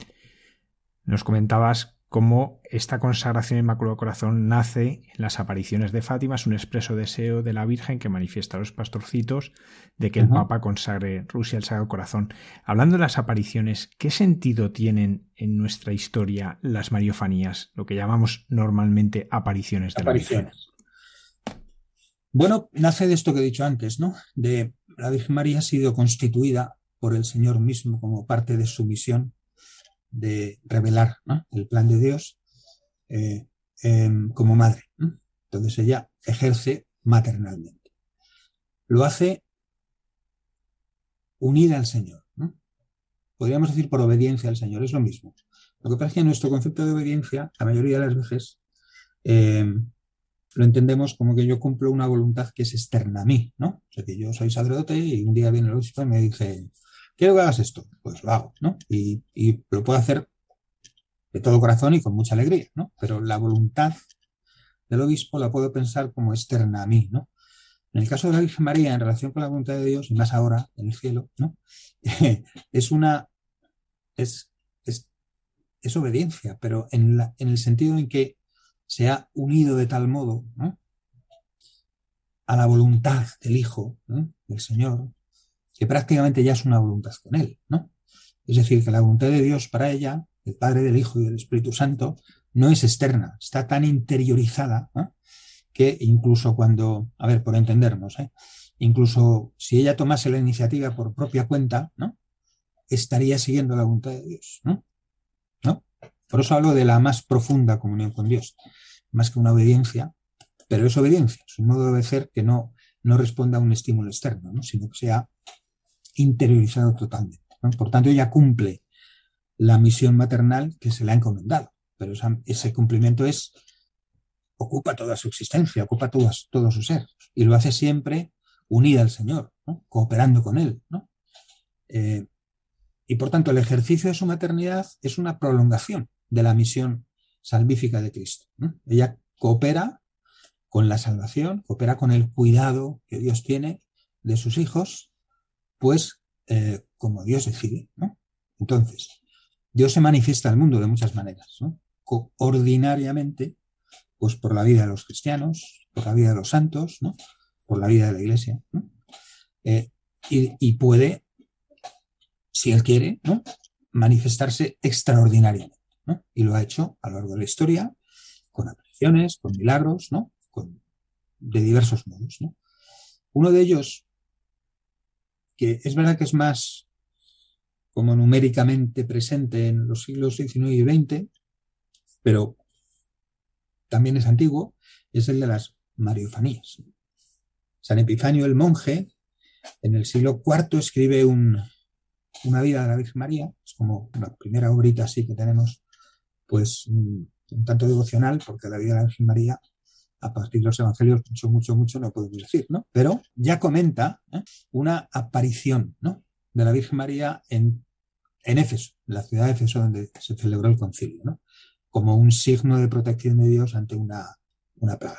Nos comentabas cómo esta consagración del Inmaculado Corazón nace en las apariciones de Fátima, es un expreso deseo de la Virgen que manifiesta a los pastorcitos de que el Papa consagre Rusia al Sagrado Corazón. Hablando de las apariciones, ¿qué sentido tienen en nuestra historia las mariofanías, lo que llamamos normalmente apariciones de la Virgen? Bueno, nace de esto que he dicho antes, ¿no? De la Virgen María ha sido constituida por el Señor mismo como parte de su misión de revelar, ¿no?, el plan de Dios como madre, ¿no? Entonces ella ejerce maternalmente. Lo hace unida al Señor, ¿no? Podríamos decir por obediencia al Señor, es lo mismo. Lo que pasa es que nuestro concepto de obediencia, la mayoría de las veces, lo entendemos como que yo cumplo una voluntad que es externa a mí, ¿no? O sea, que yo soy sacerdote y un día viene el obispo y me dice: quiero que hagas esto, pues lo hago, ¿no? Y lo puedo hacer de todo corazón y con mucha alegría, ¿no? Pero la voluntad del obispo la puedo pensar como externa a mí, ¿no? En el caso de la Virgen María, en relación con la voluntad de Dios, y más ahora, en el cielo, ¿no?, es obediencia, pero en el sentido en que se ha unido de tal modo, ¿no?, a la voluntad del Hijo, ¿no?, del Señor, que prácticamente ya es una voluntad con él, ¿no? Es decir, que la voluntad de Dios para ella, el Padre, del Hijo y del Espíritu Santo, no es externa, está tan interiorizada, ¿no?, que incluso cuando, a ver, por entendernos, incluso si ella tomase la iniciativa por propia cuenta, ¿no?, estaría siguiendo la voluntad de Dios, ¿no? ¿No? Por eso hablo de la más profunda comunión con Dios, más que una obediencia, pero es obediencia, es un modo de obedecer que no responda a un estímulo externo, ¿no?, sino que sea interiorizado totalmente, ¿no? Por tanto, ella cumple la misión maternal que se le ha encomendado, pero ese cumplimiento ocupa toda su existencia, ocupa todo su ser, y lo hace siempre unida al Señor, ¿no?, cooperando con Él, ¿no? Y por tanto, el ejercicio de su maternidad es una prolongación de la misión salvífica de Cristo, ¿no? Ella coopera con la salvación, coopera con el cuidado que Dios tiene de sus hijos, pues como Dios decide, ¿no? Entonces, Dios se manifiesta al mundo de muchas maneras, ¿no?, ordinariamente, pues por la vida de los cristianos, por la vida de los santos, ¿no?, por la vida de la Iglesia, ¿no? Y puede, si él quiere, ¿no?, manifestarse extraordinariamente, ¿no? Y lo ha hecho a lo largo de la historia, con apariciones, con milagros, ¿no?, de diversos modos, ¿no? Uno de ellos, que es verdad que es más como numéricamente presente en los siglos XIX y XX, pero también es antiguo, es el de las mariofanías. San Epifanio el monje, en el siglo IV, escribe una vida de la Virgen María, es como una primera obrita así que tenemos, pues un tanto devocional, porque la vida de la Virgen María, a partir de los evangelios, mucho no podemos decir, ¿no? Pero ya comenta, ¿eh?, una aparición, ¿no?, de la Virgen María en Éfeso, en la ciudad de Éfeso, donde se celebró el concilio, ¿no?, como un signo de protección de Dios ante una plaga.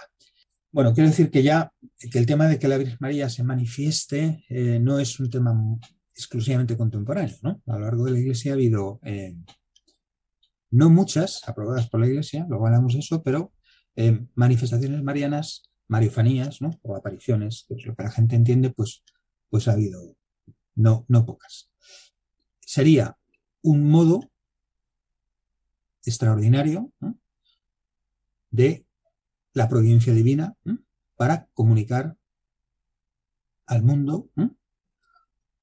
Bueno, quiero decir que ya que el tema de que la Virgen María se manifieste no es un tema exclusivamente contemporáneo, ¿no? A lo largo de la Iglesia ha habido, no muchas, aprobadas por la Iglesia, luego hablamos de eso, pero manifestaciones marianas, mariofanías, ¿no?, o apariciones, que es lo que la gente entiende, pues ha habido no pocas. Sería un modo extraordinario, ¿no?, de la providencia divina, ¿no?, para comunicar al mundo, ¿no?,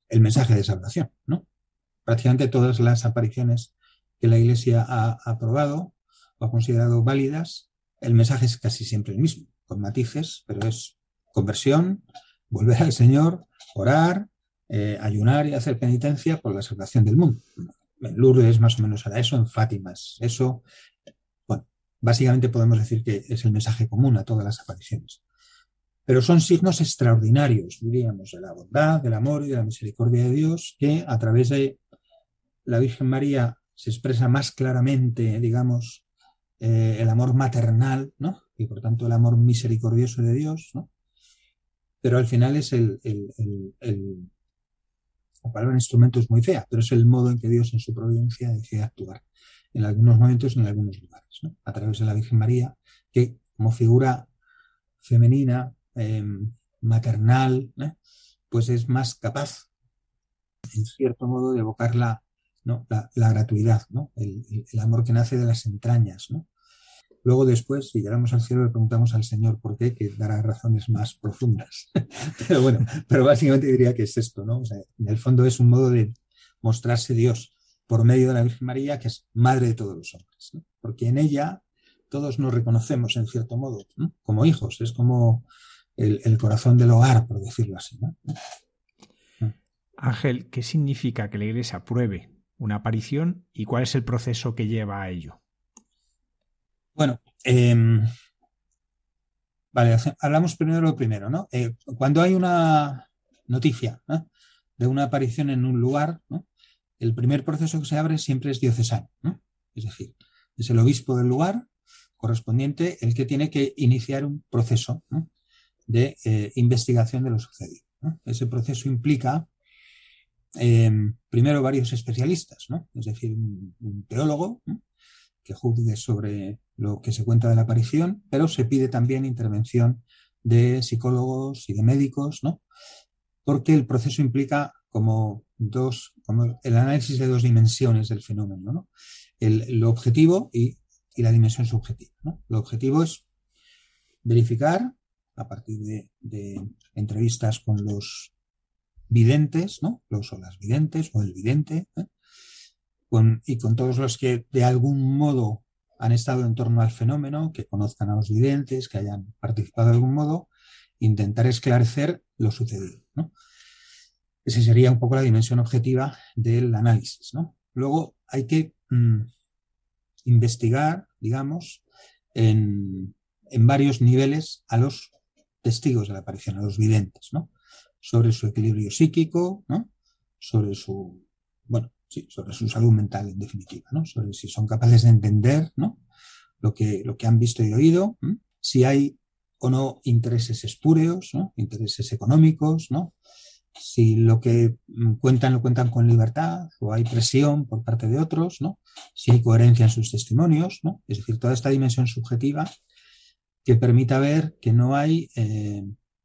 el mensaje de salvación, ¿no? Prácticamente todas las apariciones que la Iglesia ha aprobado o ha considerado válidas, el mensaje es casi siempre el mismo, con matices, pero es conversión, volver al Señor, orar, ayunar y hacer penitencia por la salvación del mundo. En Lourdes más o menos hará eso, en Fátima eso. Bueno, básicamente podemos decir que es el mensaje común a todas las apariciones. Pero son signos extraordinarios, diríamos, de la bondad, del amor y de la misericordia de Dios, que a través de la Virgen María se expresa más claramente, digamos, el amor maternal, ¿no?, y por tanto el amor misericordioso de Dios, ¿no? Pero al final es la palabra instrumento es muy fea, pero es el modo en que Dios en su providencia decide actuar en algunos momentos y en algunos lugares, ¿no?, a través de la Virgen María, que como figura femenina, maternal, ¿no?, pues es más capaz, en cierto modo, de evocar la gratuidad, ¿no?, el amor que nace de las entrañas, ¿no? Luego después, si llegamos al cielo, le preguntamos al Señor por qué, que dará razones más profundas. Pero bueno, pero básicamente diría que es esto, ¿no? O sea, en el fondo es un modo de mostrarse Dios por medio de la Virgen María, que es madre de todos los hombres, ¿no?, porque en ella todos nos reconocemos, en cierto modo, ¿no?, como hijos. Es como el corazón del hogar, por decirlo así, ¿no? Ángel, ¿qué significa que la Iglesia apruebe una aparición y cuál es el proceso que lleva a ello? Bueno, vale, hablamos primero lo primero, ¿no? Cuando hay una noticia, ¿no?, de una aparición en un lugar, ¿no?, el primer proceso que se abre siempre es diocesano, ¿no? Es decir, es el obispo del lugar correspondiente el que tiene que iniciar un proceso, ¿no?, de investigación de lo sucedido, ¿no? Ese proceso implica primero varios especialistas, ¿no? Es decir, un teólogo, ¿no?, que juzgue sobre lo que se cuenta de la aparición, pero se pide también intervención de psicólogos y de médicos, ¿no?, porque el proceso implica como el análisis de dos dimensiones del fenómeno, ¿no?, lo objetivo y la dimensión subjetiva, ¿no? Lo objetivo es verificar, a partir de entrevistas con los videntes, ¿no?, los o las videntes o el vidente, ¿eh?, y con todos los que de algún modo han estado en torno al fenómeno, que conozcan a los videntes, que hayan participado de algún modo, intentar esclarecer lo sucedido, ¿no? Esa sería un poco la dimensión objetiva del análisis, ¿no? Luego hay que investigar, digamos, en varios niveles a los testigos de la aparición, a los videntes, ¿no?, sobre su equilibrio psíquico, ¿no?, sobre su salud mental, en definitiva, ¿no?, sobre si son capaces de entender, ¿no?, lo que han visto y oído, ¿no?, si hay o no intereses espúreos, ¿no?, intereses económicos, ¿no?, si lo que cuentan lo cuentan con libertad o hay presión por parte de otros, ¿no?, si hay coherencia en sus testimonios, ¿no? Es decir, toda esta dimensión subjetiva que permita ver que no hay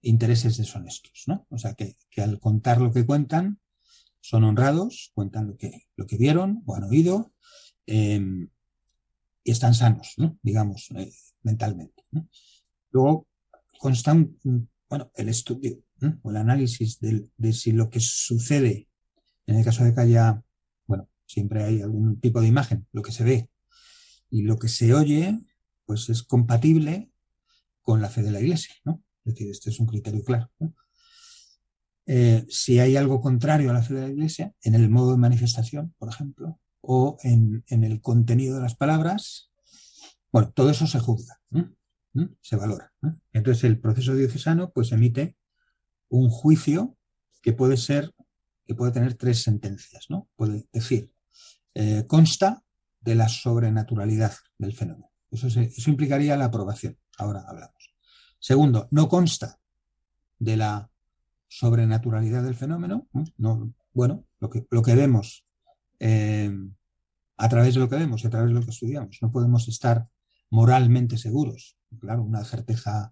intereses deshonestos, ¿no? O sea, que al contar lo que cuentan, son honrados, cuentan lo que vieron o han oído, y están sanos, ¿no? Digamos, mentalmente, ¿no? Luego consta el estudio, ¿no? O el análisis de si lo que sucede, en el caso de que haya, siempre hay algún tipo de imagen, lo que se ve y lo que se oye, pues es compatible con la fe de la Iglesia, ¿no? Es decir, este es un criterio claro, ¿no? Si hay algo contrario a la fe de la Iglesia, en el modo de manifestación, por ejemplo, o en el contenido de las palabras, todo eso se juzga, ¿no? Se valora, ¿no? Entonces el proceso diocesano pues emite un juicio que puede tener tres sentencias, ¿no? Puede decir, consta de la sobrenaturalidad del fenómeno. Eso implicaría la aprobación, ahora hablamos. Segundo, no consta de la sobrenaturalidad del fenómeno, no, lo que vemos, a través de lo que vemos y a través de lo que estudiamos. No podemos estar moralmente seguros. Claro, una certeza,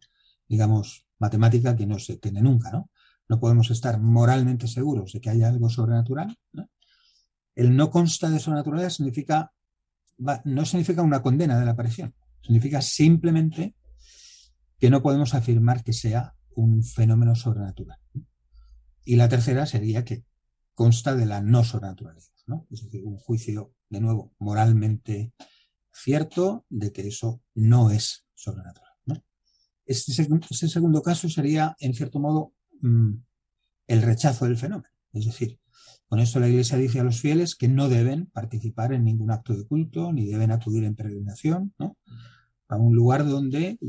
digamos, matemática que no se tiene nunca, ¿no? No podemos estar moralmente seguros de que haya algo sobrenatural, ¿no? El no consta de sobrenaturalidad no significa una condena de la aparición, significa simplemente que no podemos afirmar que sea un fenómeno sobrenatural. Y la tercera sería que consta de la no sobrenaturalidad, ¿no? Es decir, un juicio, de nuevo, moralmente cierto de que eso no es sobrenatural, ¿no? Este segundo caso sería, en cierto modo, el rechazo del fenómeno. Es decir, con esto la Iglesia dice a los fieles que no deben participar en ningún acto de culto, ni deben acudir en peregrinación, ¿no?, a un lugar donde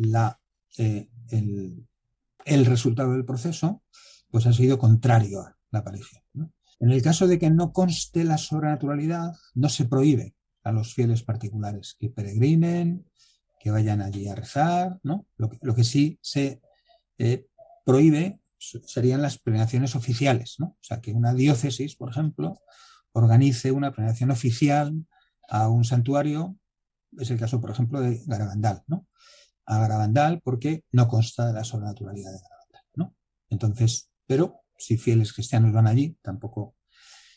el resultado del proceso pues ha sido contrario a la aparición, ¿no? En el caso de que no conste la sobrenaturalidad, no se prohíbe a los fieles particulares que peregrinen, que vayan allí a rezar, ¿no? Lo que sí se prohíbe serían las peregrinaciones oficiales, ¿no? O sea, que una diócesis, por ejemplo, organice una peregrinación oficial a un santuario. Es el caso, por ejemplo, de Garabandal, ¿no? A Garabandal, porque no consta de la sobrenaturalidad de Garabandal, ¿no? Entonces, pero si fieles cristianos van allí, tampoco.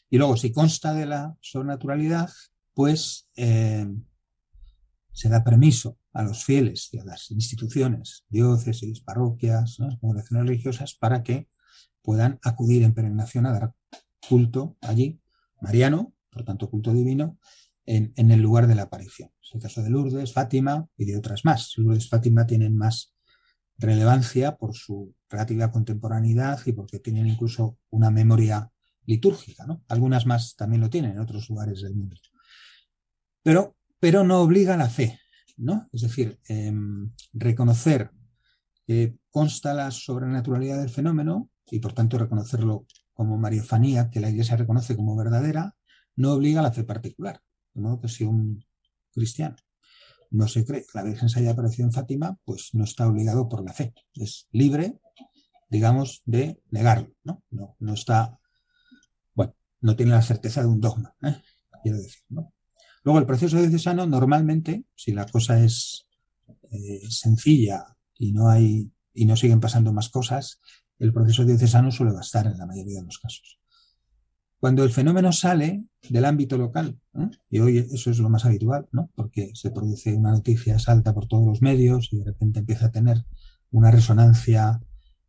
Y luego, si consta de la sobrenaturalidad, pues se da permiso a los fieles y a las instituciones, diócesis, parroquias, ¿no?, congregaciones religiosas, para que puedan acudir en peregrinación a dar culto allí, mariano, por tanto culto divino, en el lugar de la aparición. Es el caso de Lourdes, Fátima y de otras más. Lourdes y Fátima tienen más relevancia por su relativa contemporaneidad y porque tienen incluso una memoria litúrgica, ¿no? Algunas más también lo tienen en otros lugares del mundo. Pero no obliga a la fe, ¿no? Es decir, reconocer que consta la sobrenaturalidad del fenómeno y por tanto reconocerlo como mariofanía, que la Iglesia reconoce como verdadera, no obliga a la fe particular. De modo que si un cristiano no se cree que la Virgen se haya aparecido en Fátima, pues no está obligado por la fe. Es libre, digamos, de negarlo, ¿no? No está, no tiene la certeza de un dogma, ¿eh?, quiero decir, ¿no? Luego, el proceso diocesano, normalmente, si la cosa es sencilla y no siguen pasando más cosas, el proceso diocesano suele bastar en la mayoría de los casos. Cuando el fenómeno sale del ámbito local, ¿no?, y hoy eso es lo más habitual, ¿no?, porque se produce una noticia, salta por todos los medios y de repente empieza a tener una resonancia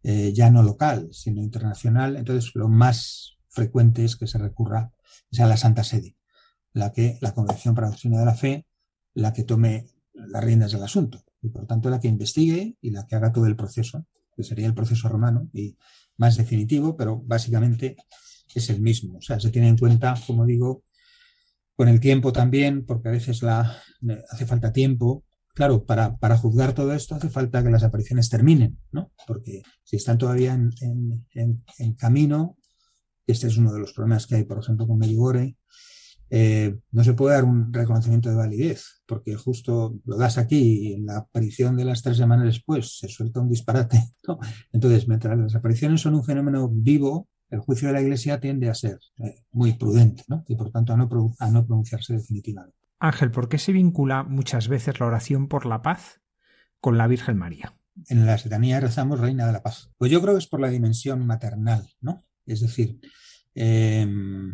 ya no local, sino internacional, entonces lo más frecuente es que se recurra a la Santa Sede, la Congregación para la Doctrina de la Fe, la que tome las riendas del asunto y por tanto la que investigue y la que haga todo el proceso, que sería el proceso romano y más definitivo, pero básicamente es el mismo. O sea, se tiene en cuenta, como digo, con el tiempo también, porque a veces hace falta tiempo. Claro, para juzgar todo esto hace falta que las apariciones terminen, ¿no? Porque si están todavía en camino, este es uno de los problemas que hay, por ejemplo, con Medjugorje, no se puede dar un reconocimiento de validez, porque justo lo das aquí y en la aparición de las 3 semanas después se suelta un disparate, ¿no? Entonces, mientras las apariciones son un fenómeno vivo, el juicio de la Iglesia tiende a ser muy prudente, ¿no?, y por tanto a no pronunciarse definitivamente. Ángel, ¿por qué se vincula muchas veces la oración por la paz con la Virgen María? en la letanía rezamos Reina de la Paz. Pues yo creo que es por la dimensión maternal, ¿no? Es decir, ha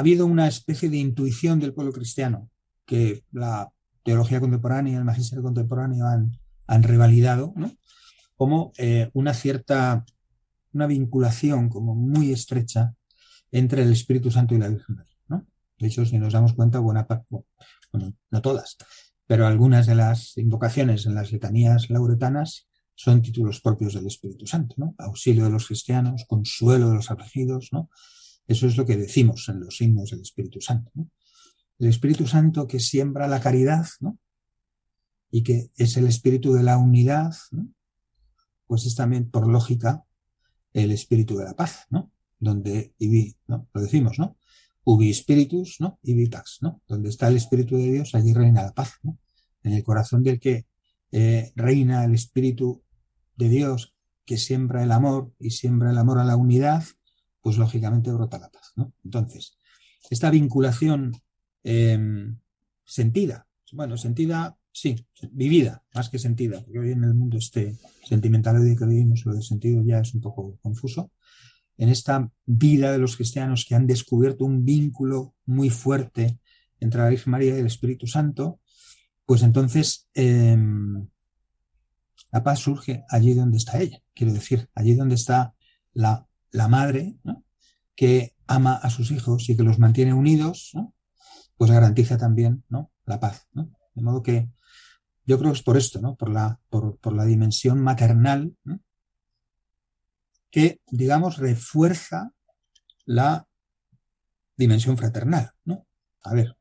habido una especie de intuición del pueblo cristiano que la teología contemporánea y el magisterio contemporáneo han revalidado, ¿no? Como una vinculación como muy estrecha entre el Espíritu Santo y la Virgen María, ¿no? De hecho, si nos damos cuenta, buena parte, bueno, no todas, pero algunas de las invocaciones en las letanías lauretanas son títulos propios del Espíritu Santo, ¿no? Auxilio de los cristianos, consuelo de los afligidos, ¿no? Eso es lo que decimos en los himnos del Espíritu Santo, ¿no? El Espíritu Santo que siembra la caridad, ¿no? Y que es el espíritu de la unidad, ¿no? Pues es también, por lógica, el espíritu de la paz, ¿no? Donde ibi, ¿no? Lo decimos, ¿no? Ubi spiritus, ¿no? Ibi pax, ¿no? Donde está el Espíritu de Dios, allí reina la paz, ¿no? En el corazón del que reina el Espíritu de Dios, que siembra el amor y siembra el amor a la unidad, pues lógicamente brota la paz, ¿no? Entonces, esta vinculación sentida, bueno, sentida, sí, vivida, más que sentida, porque hoy en el mundo este sentimental de que vivimos, lo de sentido ya es un poco confuso. En esta vida de los cristianos que han descubierto un vínculo muy fuerte entre la Virgen María y el Espíritu Santo, pues entonces la paz surge allí donde está ella, quiero decir, allí donde está la madre, ¿no? Que ama a sus hijos y que los mantiene unidos, ¿no? Pues garantiza también, ¿no? La paz, ¿no? De modo que yo creo que es por esto, ¿no? Por la dimensión maternal, ¿no? Que, digamos, refuerza la dimensión fraternal, ¿no? A ver,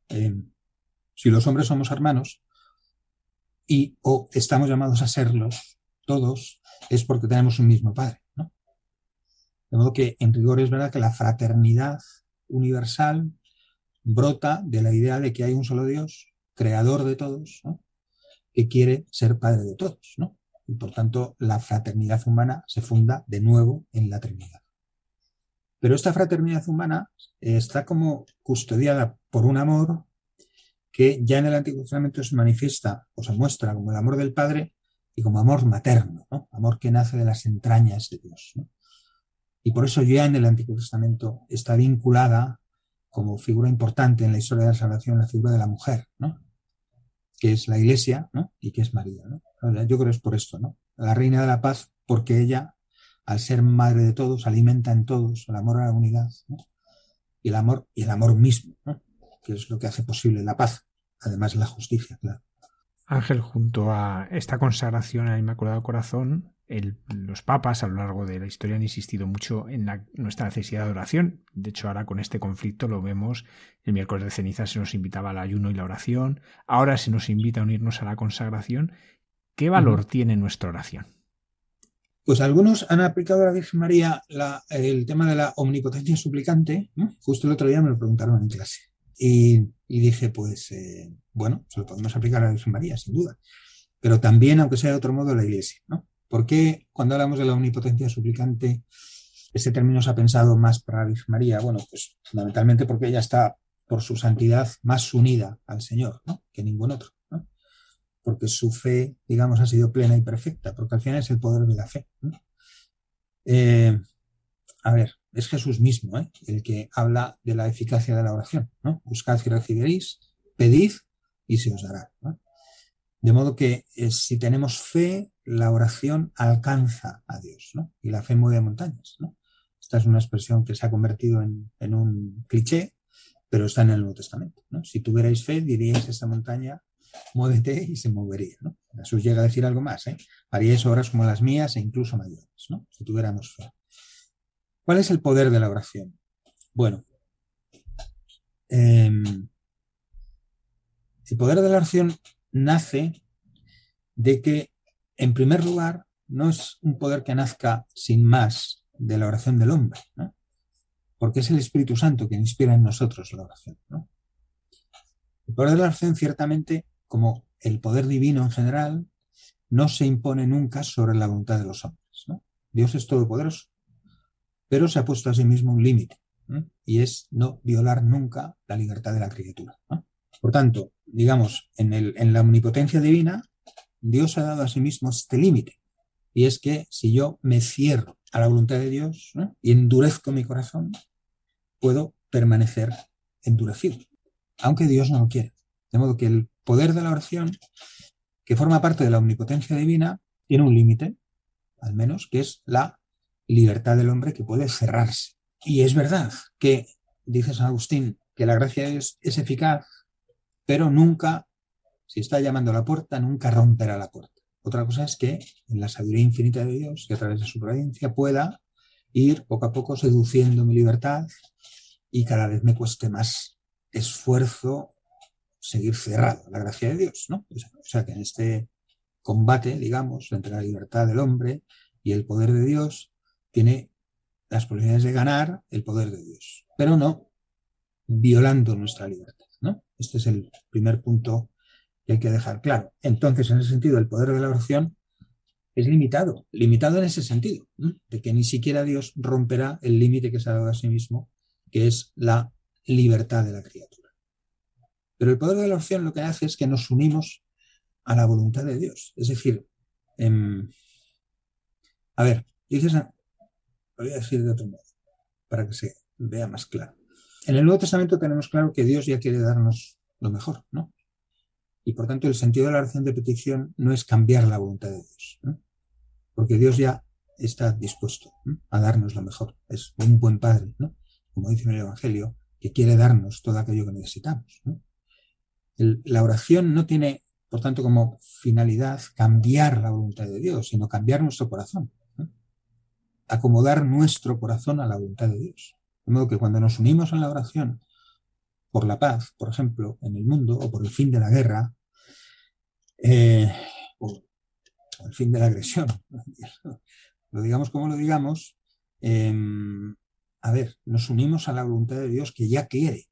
si los hombres somos hermanos y o estamos llamados a serlos todos, es porque tenemos un mismo padre, ¿no? De modo que, en rigor, es verdad que la fraternidad universal brota de la idea de que hay un solo Dios, creador de todos, ¿no? Que quiere ser padre de todos, ¿no? Y por tanto, la fraternidad humana se funda de nuevo en la Trinidad. Pero esta fraternidad humana está como custodiada por un amor que ya en el Antiguo Testamento se manifiesta o se muestra como el amor del Padre y como amor materno, ¿no? Amor que nace de las entrañas de Dios, ¿no? Y por eso ya en el Antiguo Testamento está vinculada como figura importante en la historia de la salvación la figura de la mujer, ¿no? Que es la Iglesia, ¿no? Y que es María, ¿no? Yo creo que es por esto, ¿no? La Reina de la Paz, porque ella, al ser madre de todos, alimenta en todos el amor a la unidad, ¿no? y el amor mismo, ¿no? Que es lo que hace posible la paz, además la justicia, claro. Ángel, junto a esta consagración al Inmaculado Corazón, los papas a lo largo de la historia han insistido mucho en nuestra necesidad de oración. De hecho, ahora con este conflicto lo vemos. El miércoles de ceniza se nos invitaba al ayuno y la oración. Ahora se nos invita a unirnos a la consagración. ¿Qué valor tiene nuestra oración? Pues algunos han aplicado a la Virgen María el tema de la omnipotencia suplicante, ¿no? Justo el otro día me lo preguntaron en clase. Y dije, pues, bueno, se lo podemos aplicar a la Virgen María, sin duda. Pero también, aunque sea de otro modo, a la Iglesia, ¿no? ¿Por qué cuando hablamos de la omnipotencia suplicante este término se ha pensado más para Virgen María? Bueno, pues fundamentalmente porque ella está, por su santidad, más unida al Señor, ¿no? Que ningún otro, ¿no? Porque su fe, digamos, ha sido plena y perfecta, porque al final es el poder de la fe, ¿no? Es Jesús mismo, ¿eh? El que habla de la eficacia de la oración, ¿no? Buscad y recibiréis, pedid y se os dará, ¿no? De modo que si tenemos fe, la oración alcanza a Dios, ¿no? Y la fe mueve montañas, ¿no? Esta es una expresión que se ha convertido en un cliché, pero está en el Nuevo Testamento, ¿no? Si tuvierais fe, diríais a esta montaña, muévete y se movería, ¿no? Jesús llega a decir algo más, ¿eh? Haríais obras como las mías e incluso mayores, ¿no? Si tuviéramos fe. ¿Cuál es el poder de la oración? Bueno, el poder de la oración nace de que, en primer lugar, no es un poder que nazca sin más de la oración del hombre, ¿no? Porque es el Espíritu Santo quien inspira en nosotros la oración, ¿no? El poder de la oración, ciertamente, como el poder divino en general, no se impone nunca sobre la voluntad de los hombres, ¿no? Dios es todopoderoso, pero se ha puesto a sí mismo un límite, ¿no? Y es no violar nunca la libertad de la criatura, ¿no? Por tanto, digamos, en la omnipotencia divina, Dios ha dado a sí mismo este límite, Y es que si yo me cierro a la voluntad de Dios, ¿no?, y endurezco mi corazón, puedo permanecer endurecido, aunque Dios no lo quiera. De modo que el poder de la oración, que forma parte de la omnipotencia divina, tiene un límite, al menos, que es la libertad del hombre que puede cerrarse. Y es verdad que, dice San Agustín, que la gracia de Dios es eficaz, pero nunca, si está llamando a la puerta, nunca romperá la puerta. Otra cosa es que en la sabiduría infinita de Dios, que a través de su providencia pueda ir poco a poco seduciendo mi libertad y cada vez me cueste más esfuerzo seguir cerrado a la gracia de Dios, ¿no? O sea que en este combate, digamos, entre la libertad del hombre y el poder de Dios, tiene las posibilidades de ganar el poder de Dios, pero no violando nuestra libertad, ¿no? Este es el primer punto que hay que dejar claro. Entonces, en ese sentido, el poder de la oración es limitado, limitado en ese sentido, ¿no?, de que ni siquiera Dios romperá el límite que se ha dado a sí mismo, que es la libertad de la criatura. Pero el poder de la oración lo que hace es que nos unimos a la voluntad de Dios. Es decir, lo voy a decir de otro modo, para que se vea más claro. En el Nuevo Testamento tenemos claro que Dios ya quiere darnos lo mejor, ¿no? Y por tanto el sentido de la oración de petición no es cambiar la voluntad de Dios, ¿no?, porque Dios ya está dispuesto, ¿no?, a darnos lo mejor. Es un buen padre, ¿no?, como dice en el Evangelio, que quiere darnos todo aquello que necesitamos, ¿no? La oración no tiene, por tanto, como finalidad cambiar la voluntad de Dios, sino cambiar nuestro corazón, ¿no?, acomodar nuestro corazón a la voluntad de Dios. De modo que cuando nos unimos a la oración por la paz, por ejemplo, en el mundo, o por el fin de la guerra, o el fin de la agresión, lo digamos como lo digamos, nos unimos a la voluntad de Dios, que ya quiere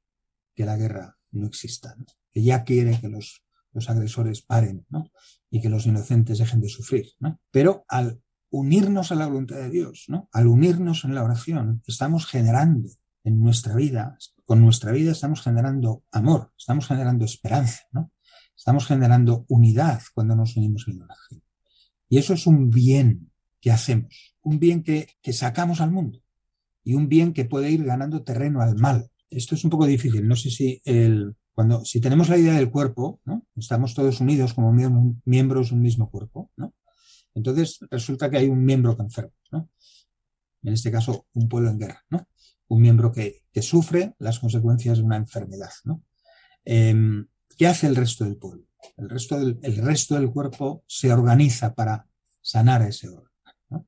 que la guerra no exista, ¿no?, que ya quiere que los agresores paren, ¿no?, y que los inocentes dejen de sufrir, ¿no? Pero al unirnos a la voluntad de Dios, ¿no?, al unirnos en la oración, estamos generando en nuestra vida, con nuestra vida estamos generando amor, estamos generando esperanza, ¿no?, estamos generando unidad cuando nos unimos en la oración. Y eso es un bien que hacemos, un bien que sacamos al mundo y un bien que puede ir ganando terreno al mal. Esto es un poco difícil, no sé si si tenemos la idea del cuerpo, ¿no?, estamos todos unidos como miembros de un mismo cuerpo, ¿no?, entonces resulta que hay un miembro que enferma, ¿no?, en este caso un pueblo en guerra, ¿no?, un miembro que sufre las consecuencias de una enfermedad, ¿no? ¿Qué hace el resto del pueblo? El resto del cuerpo se organiza para sanar a ese órgano, ¿no?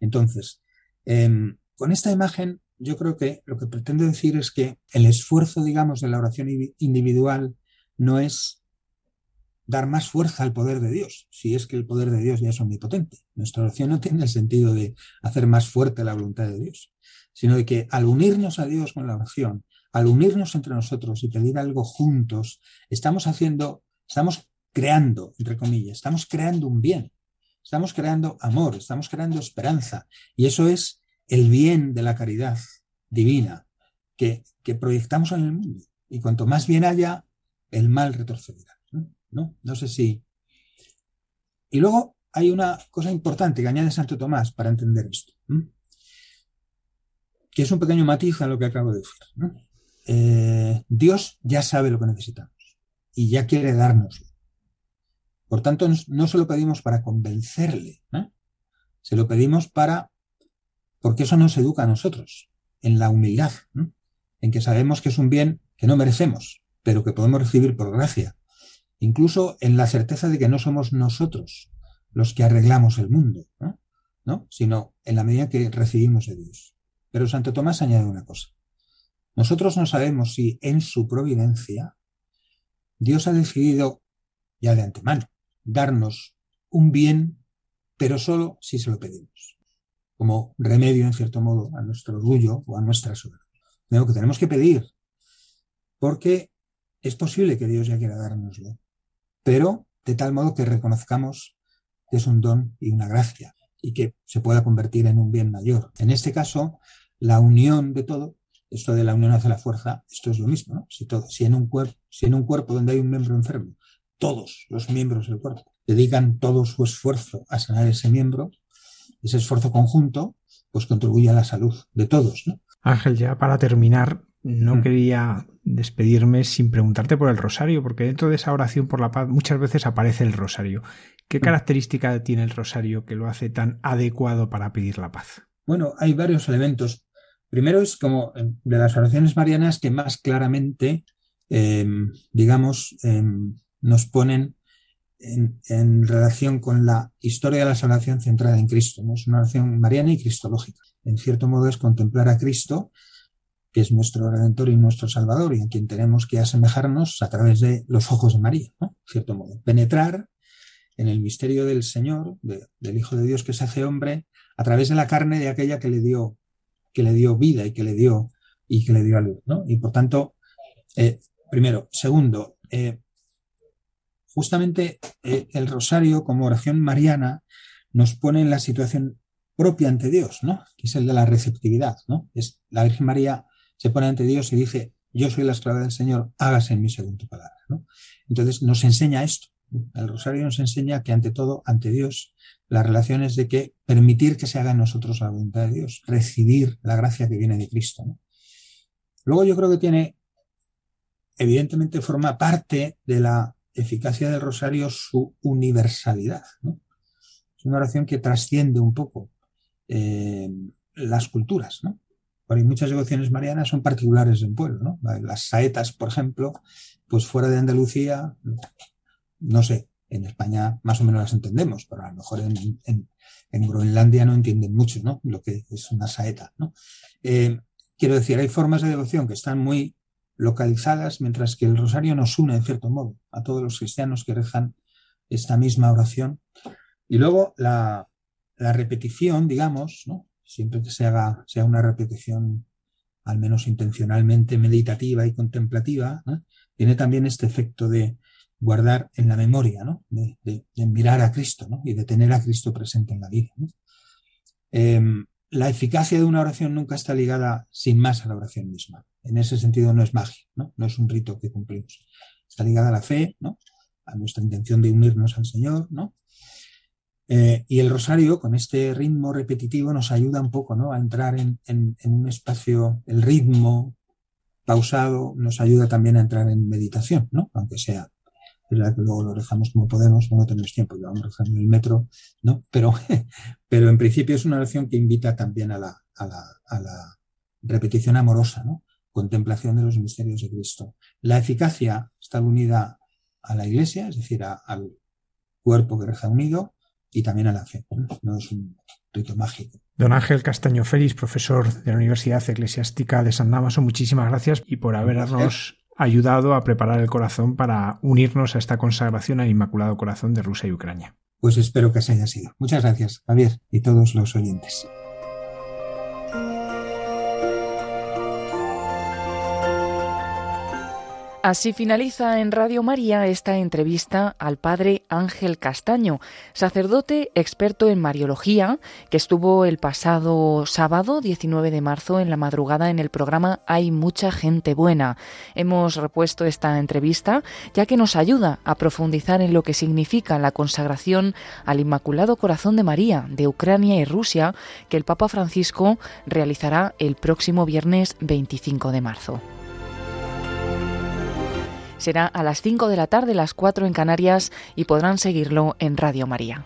Entonces, con esta imagen yo creo que lo que pretendo decir es que el esfuerzo, digamos, de la oración individual no es dar más fuerza al poder de Dios, si es que el poder de Dios ya es omnipotente. Nuestra oración no tiene el sentido de hacer más fuerte la voluntad de Dios, sino de que al unirnos a Dios con la oración, al unirnos entre nosotros y pedir algo juntos, estamos creando, entre comillas, estamos creando un bien, estamos creando amor, estamos creando esperanza, y eso es el bien de la caridad divina que proyectamos en el mundo, y cuanto más bien haya, el mal retrocederá, ¿no? No sé si... Y luego hay una cosa importante que añade Santo Tomás para entender esto, ¿eh?, que es un pequeño matiz a lo que acabo de decir, ¿no? Dios ya sabe lo que necesitamos y ya quiere dárnoslo. Por tanto, no se lo pedimos para convencerle, ¿no?, se lo pedimos porque eso nos educa a nosotros, en la humildad, ¿no?, en que sabemos que es un bien que no merecemos, pero que podemos recibir por gracia. Incluso en la certeza de que no somos nosotros los que arreglamos el mundo, ¿no?, sino en la medida que recibimos de Dios. Pero Santo Tomás añade una cosa. Nosotros no sabemos si en su providencia Dios ha decidido, ya de antemano, darnos un bien, pero solo si se lo pedimos, como remedio, en cierto modo, a nuestro orgullo o a nuestra soberanía. Lo que tenemos que pedir, porque es posible que Dios ya quiera dárnoslo, pero de tal modo que reconozcamos que es un don y una gracia, y que se pueda convertir en un bien mayor. En este caso, la unión de todo, esto de la unión hace la fuerza, esto es lo mismo, ¿no? Si en un cuerpo donde hay un miembro enfermo, todos los miembros del cuerpo dedican todo su esfuerzo a sanar ese miembro, ese esfuerzo conjunto pues contribuye a la salud de todos, ¿no? Ángel, ya para terminar, no quería despedirme sin preguntarte por el rosario, porque dentro de esa oración por la paz muchas veces aparece el rosario. ¿Qué característica tiene el rosario que lo hace tan adecuado para pedir la paz? Bueno, hay varios elementos. Primero es como de las oraciones marianas que más claramente, nos ponen en relación con la historia de la salvación centrada en Cristo, ¿no? Es una oración mariana y cristológica. En cierto modo es contemplar a Cristo, que es nuestro Redentor y nuestro Salvador, y en quien tenemos que asemejarnos a través de los ojos de María, ¿no? En cierto modo, penetrar en el misterio del Señor, del Hijo de Dios que se hace hombre, a través de la carne de aquella que le dio vida y que le dio a luz, ¿no? Y por tanto, primero. Segundo, justamente el rosario como oración mariana nos pone en la situación propia ante Dios, ¿no? Que es el de la receptividad, ¿no? Es la Virgen María se pone ante Dios y dice: yo soy la esclava del Señor, hágase en mí según tu palabra, ¿no? Entonces nos enseña esto. El rosario nos enseña que ante todo, ante Dios, la relación es de que permitir que se haga en nosotros la voluntad de Dios, recibir la gracia que viene de Cristo, ¿no? Luego yo creo que tiene, evidentemente forma parte de la eficacia del rosario su universalidad, ¿no? Es una oración que trasciende un poco las culturas, ¿no? Porque muchas devociones marianas son particulares del pueblo, ¿no? Las saetas, por ejemplo, pues fuera de Andalucía, no sé, en España más o menos las entendemos, pero a lo mejor en Groenlandia no entienden mucho, ¿no? Lo que es una saeta, ¿no? Quiero decir, hay formas de devoción que están muy localizadas, mientras que el rosario nos une, en cierto modo, a todos los cristianos que rezan esta misma oración. Y luego la repetición, digamos, ¿no? Siempre que sea una repetición al menos intencionalmente meditativa y contemplativa, ¿no? Tiene también este efecto de guardar en la memoria, ¿no? De mirar a Cristo, ¿no? Y de tener a Cristo presente en la vida, ¿no? La eficacia de una oración nunca está ligada sin más a la oración misma. En ese sentido no es magia, ¿no? No es un rito que cumplimos. Está ligada a la fe, ¿no? A nuestra intención de unirnos al Señor, ¿no? Y el rosario, con este ritmo repetitivo, nos ayuda un poco, ¿no? A entrar en un espacio, el ritmo pausado nos ayuda también a entrar en meditación, ¿no? Aunque sea, es verdad que luego lo rezamos como podemos, no tenemos tiempo, lo vamos rezando en el metro, ¿no? Pero en principio es una oración que invita también a la repetición amorosa, ¿no? Contemplación de los misterios de Cristo. La eficacia está unida a la Iglesia, es decir, al cuerpo que reza unido, y también a la fe, ¿no? No es un rito mágico. Don Ángel Castaño Félix, profesor de la Universidad Eclesiástica de San Dámaso, muchísimas gracias y por habernos ayudado a preparar el corazón para unirnos a esta consagración al Inmaculado Corazón de Rusia y Ucrania. Pues espero que así haya sido. Muchas gracias, Javier, y todos los oyentes. Así finaliza en Radio María esta entrevista al padre Ángel Castaño, sacerdote experto en Mariología, que estuvo el pasado sábado 19 de marzo en la madrugada en el programa Hay mucha gente buena. Hemos repuesto esta entrevista ya que nos ayuda a profundizar en lo que significa la consagración al Inmaculado Corazón de María de Ucrania y Rusia, que el Papa Francisco realizará el próximo viernes 25 de marzo. Será a las 5 de la tarde, las 4 en Canarias, y podrán seguirlo en Radio María.